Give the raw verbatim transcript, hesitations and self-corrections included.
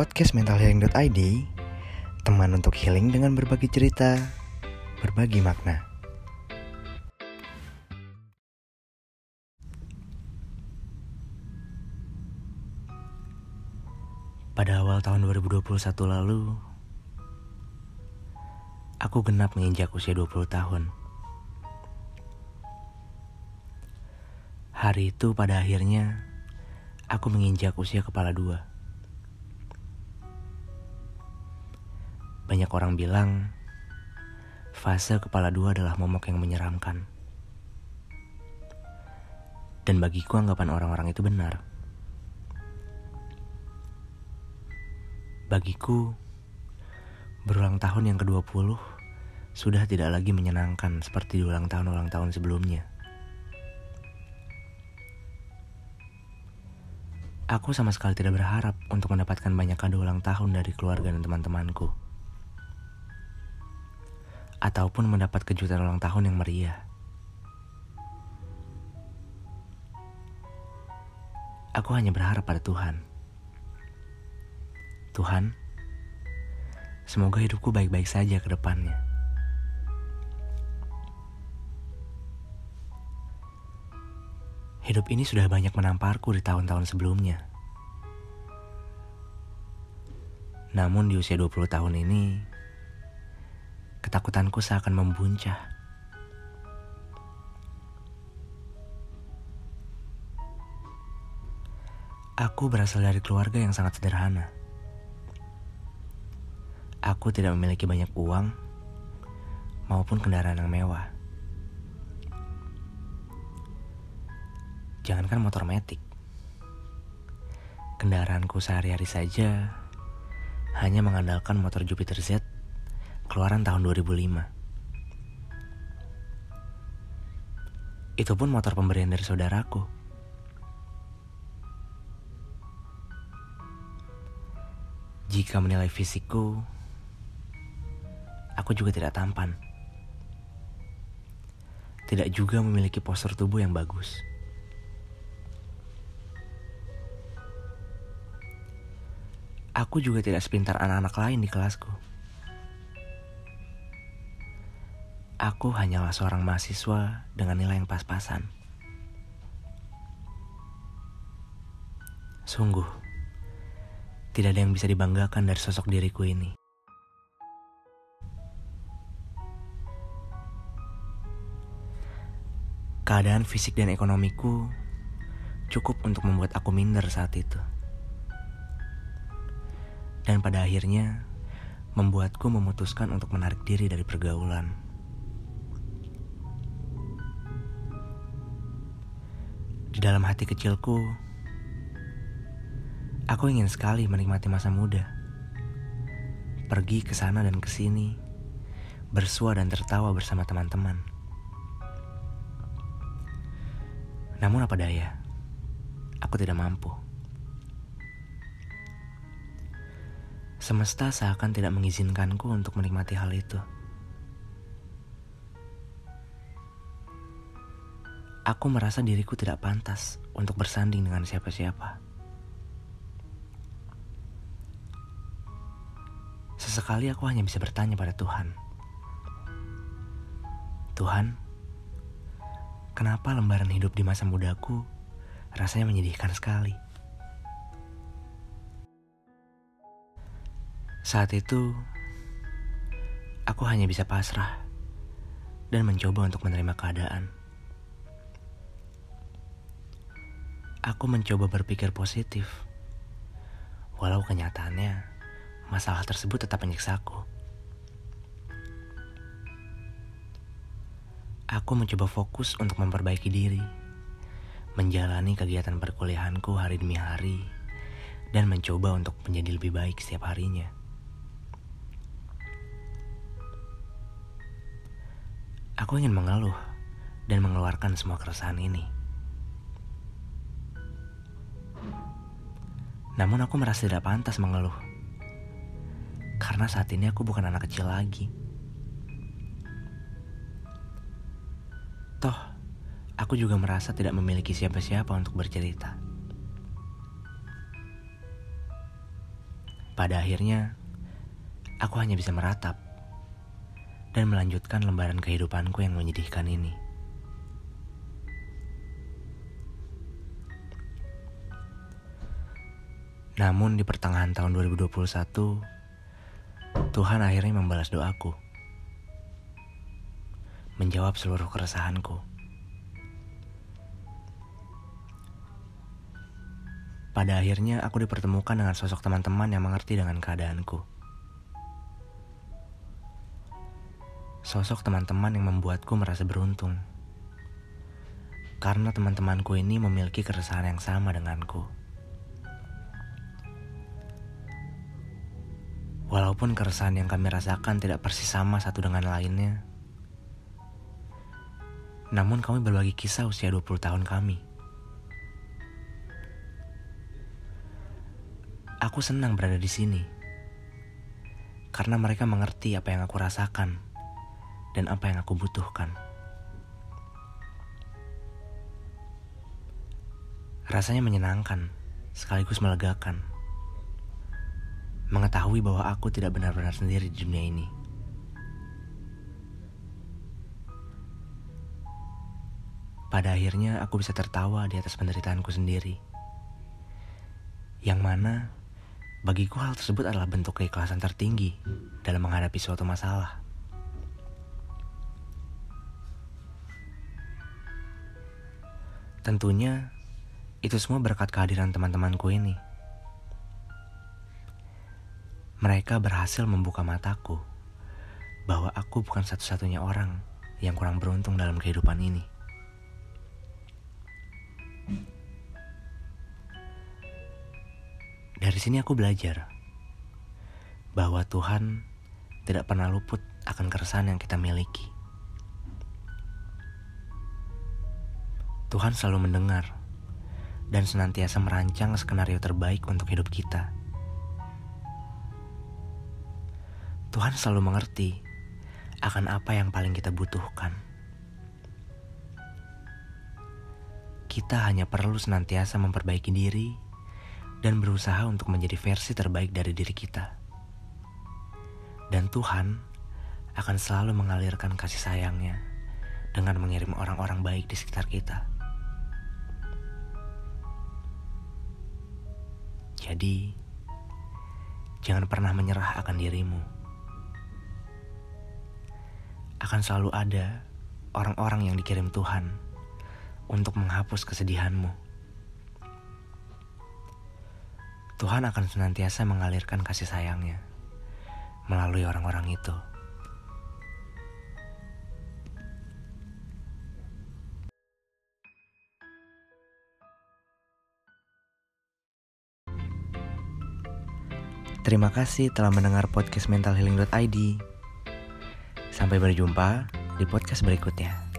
Podcast Mental Healing.I D, teman untuk healing dengan berbagi cerita, berbagi makna. Pada awal tahun dua ribu dua puluh satu lalu, aku genap menginjak usia dua puluh tahun. Hari itu pada akhirnya, aku menginjak usia kepala dua. Banyak orang bilang, fase kepala dua adalah momok yang menyeramkan. Dan bagiku anggapan orang-orang itu benar. Bagiku, berulang tahun yang kedua puluh sudah tidak lagi menyenangkan seperti di ulang tahun-ulang tahun sebelumnya. Aku sama sekali tidak berharap untuk mendapatkan banyak kado ulang tahun dari keluarga dan teman-temanku. Ataupun mendapat kejutan ulang tahun yang meriah. Aku hanya berharap pada Tuhan. Tuhan, semoga hidupku baik-baik saja ke depannya. Hidup ini sudah banyak menamparku di tahun-tahun sebelumnya. Namun di usia dua puluh tahun ini, ketakutanku seakan membuncah. Aku berasal dari keluarga yang sangat sederhana. Aku tidak memiliki banyak uang maupun kendaraan yang mewah. Jangankan motor matic, kendaraanku sehari-hari saja hanya mengandalkan motor Jupiter Z keluaran tahun dua ribu lima. Itu pun motor pemberian dari saudaraku. Jika menilai fisikku, aku juga tidak tampan. Tidak juga memiliki postur tubuh yang bagus. Aku juga tidak sepintar anak-anak lain di kelasku. Aku hanyalah seorang mahasiswa dengan nilai yang pas-pasan. Sungguh, tidak ada yang bisa dibanggakan dari sosok diriku ini. Keadaan fisik dan ekonomiku cukup untuk membuat aku minder saat itu. Dan pada akhirnya, membuatku memutuskan untuk menarik diri dari pergaulan. Di dalam hati kecilku, aku ingin sekali menikmati masa muda. Pergi ke sana dan ke sini, bersua dan tertawa bersama teman-teman. Namun apa daya, aku tidak mampu. Semesta seakan tidak mengizinkanku untuk menikmati hal itu. Aku merasa diriku tidak pantas untuk bersanding dengan siapa-siapa. Sesekali aku hanya bisa bertanya pada Tuhan. Tuhan, kenapa lembaran hidup di masa mudaku rasanya menyedihkan sekali? Saat itu, aku hanya bisa pasrah dan mencoba untuk menerima keadaan. Aku mencoba berpikir positif, walau kenyataannya masalah tersebut tetap menyiksaku. Aku mencoba fokus untuk memperbaiki diri, menjalani kegiatan perkuliahanku hari demi hari, dan mencoba untuk menjadi lebih baik setiap harinya. Aku ingin mengeluh dan mengeluarkan semua keresahan ini. Namun aku merasa tidak pantas mengeluh. Karena saat ini aku bukan anak kecil lagi. Toh, aku juga merasa tidak memiliki siapa-siapa untuk bercerita. Pada akhirnya, aku hanya bisa meratap dan melanjutkan lembaran kehidupanku yang menyedihkan ini. Namun di pertengahan tahun dua ribu dua puluh satu, Tuhan akhirnya membalas doaku, menjawab seluruh keresahanku. Pada akhirnya aku dipertemukan dengan sosok teman-teman yang mengerti dengan keadaanku. Sosok teman-teman yang membuatku merasa beruntung, karena teman-temanku ini memiliki keresahan yang sama denganku. Walaupun keresahan yang kami rasakan tidak persis sama satu dengan lainnya, namun kami berbagi kisah usia dua puluh tahun kami. Aku senang berada di sini, karena mereka mengerti apa yang aku rasakan dan apa yang aku butuhkan. Rasanya menyenangkan, sekaligus melegakan. Mengetahui bahwa aku tidak benar-benar sendiri di dunia ini. Pada akhirnya aku bisa tertawa di atas penderitaanku sendiri. Yang mana bagiku hal tersebut adalah bentuk keikhlasan tertinggi dalam menghadapi suatu masalah. Tentunya, itu semua berkat kehadiran teman-temanku ini. Mereka berhasil membuka mataku bahwa aku bukan satu-satunya orang yang kurang beruntung dalam kehidupan ini. Dari sini aku belajar bahwa Tuhan tidak pernah luput akan keresahan yang kita miliki. Tuhan selalu mendengar dan senantiasa merancang skenario terbaik untuk hidup kita. Tuhan selalu mengerti akan apa yang paling kita butuhkan. Kita hanya perlu senantiasa memperbaiki diri dan berusaha untuk menjadi versi terbaik dari diri kita. Dan Tuhan akan selalu mengalirkan kasih sayangnya dengan mengirim orang-orang baik di sekitar kita. Jadi, jangan pernah menyerah akan dirimu. Akan selalu ada orang-orang yang dikirim Tuhan untuk menghapus kesedihanmu. Tuhan akan senantiasa mengalirkan kasih sayangnya melalui orang-orang itu. Terima kasih telah mendengar podcast mental healing dot I D. Sampai berjumpa di podcast berikutnya.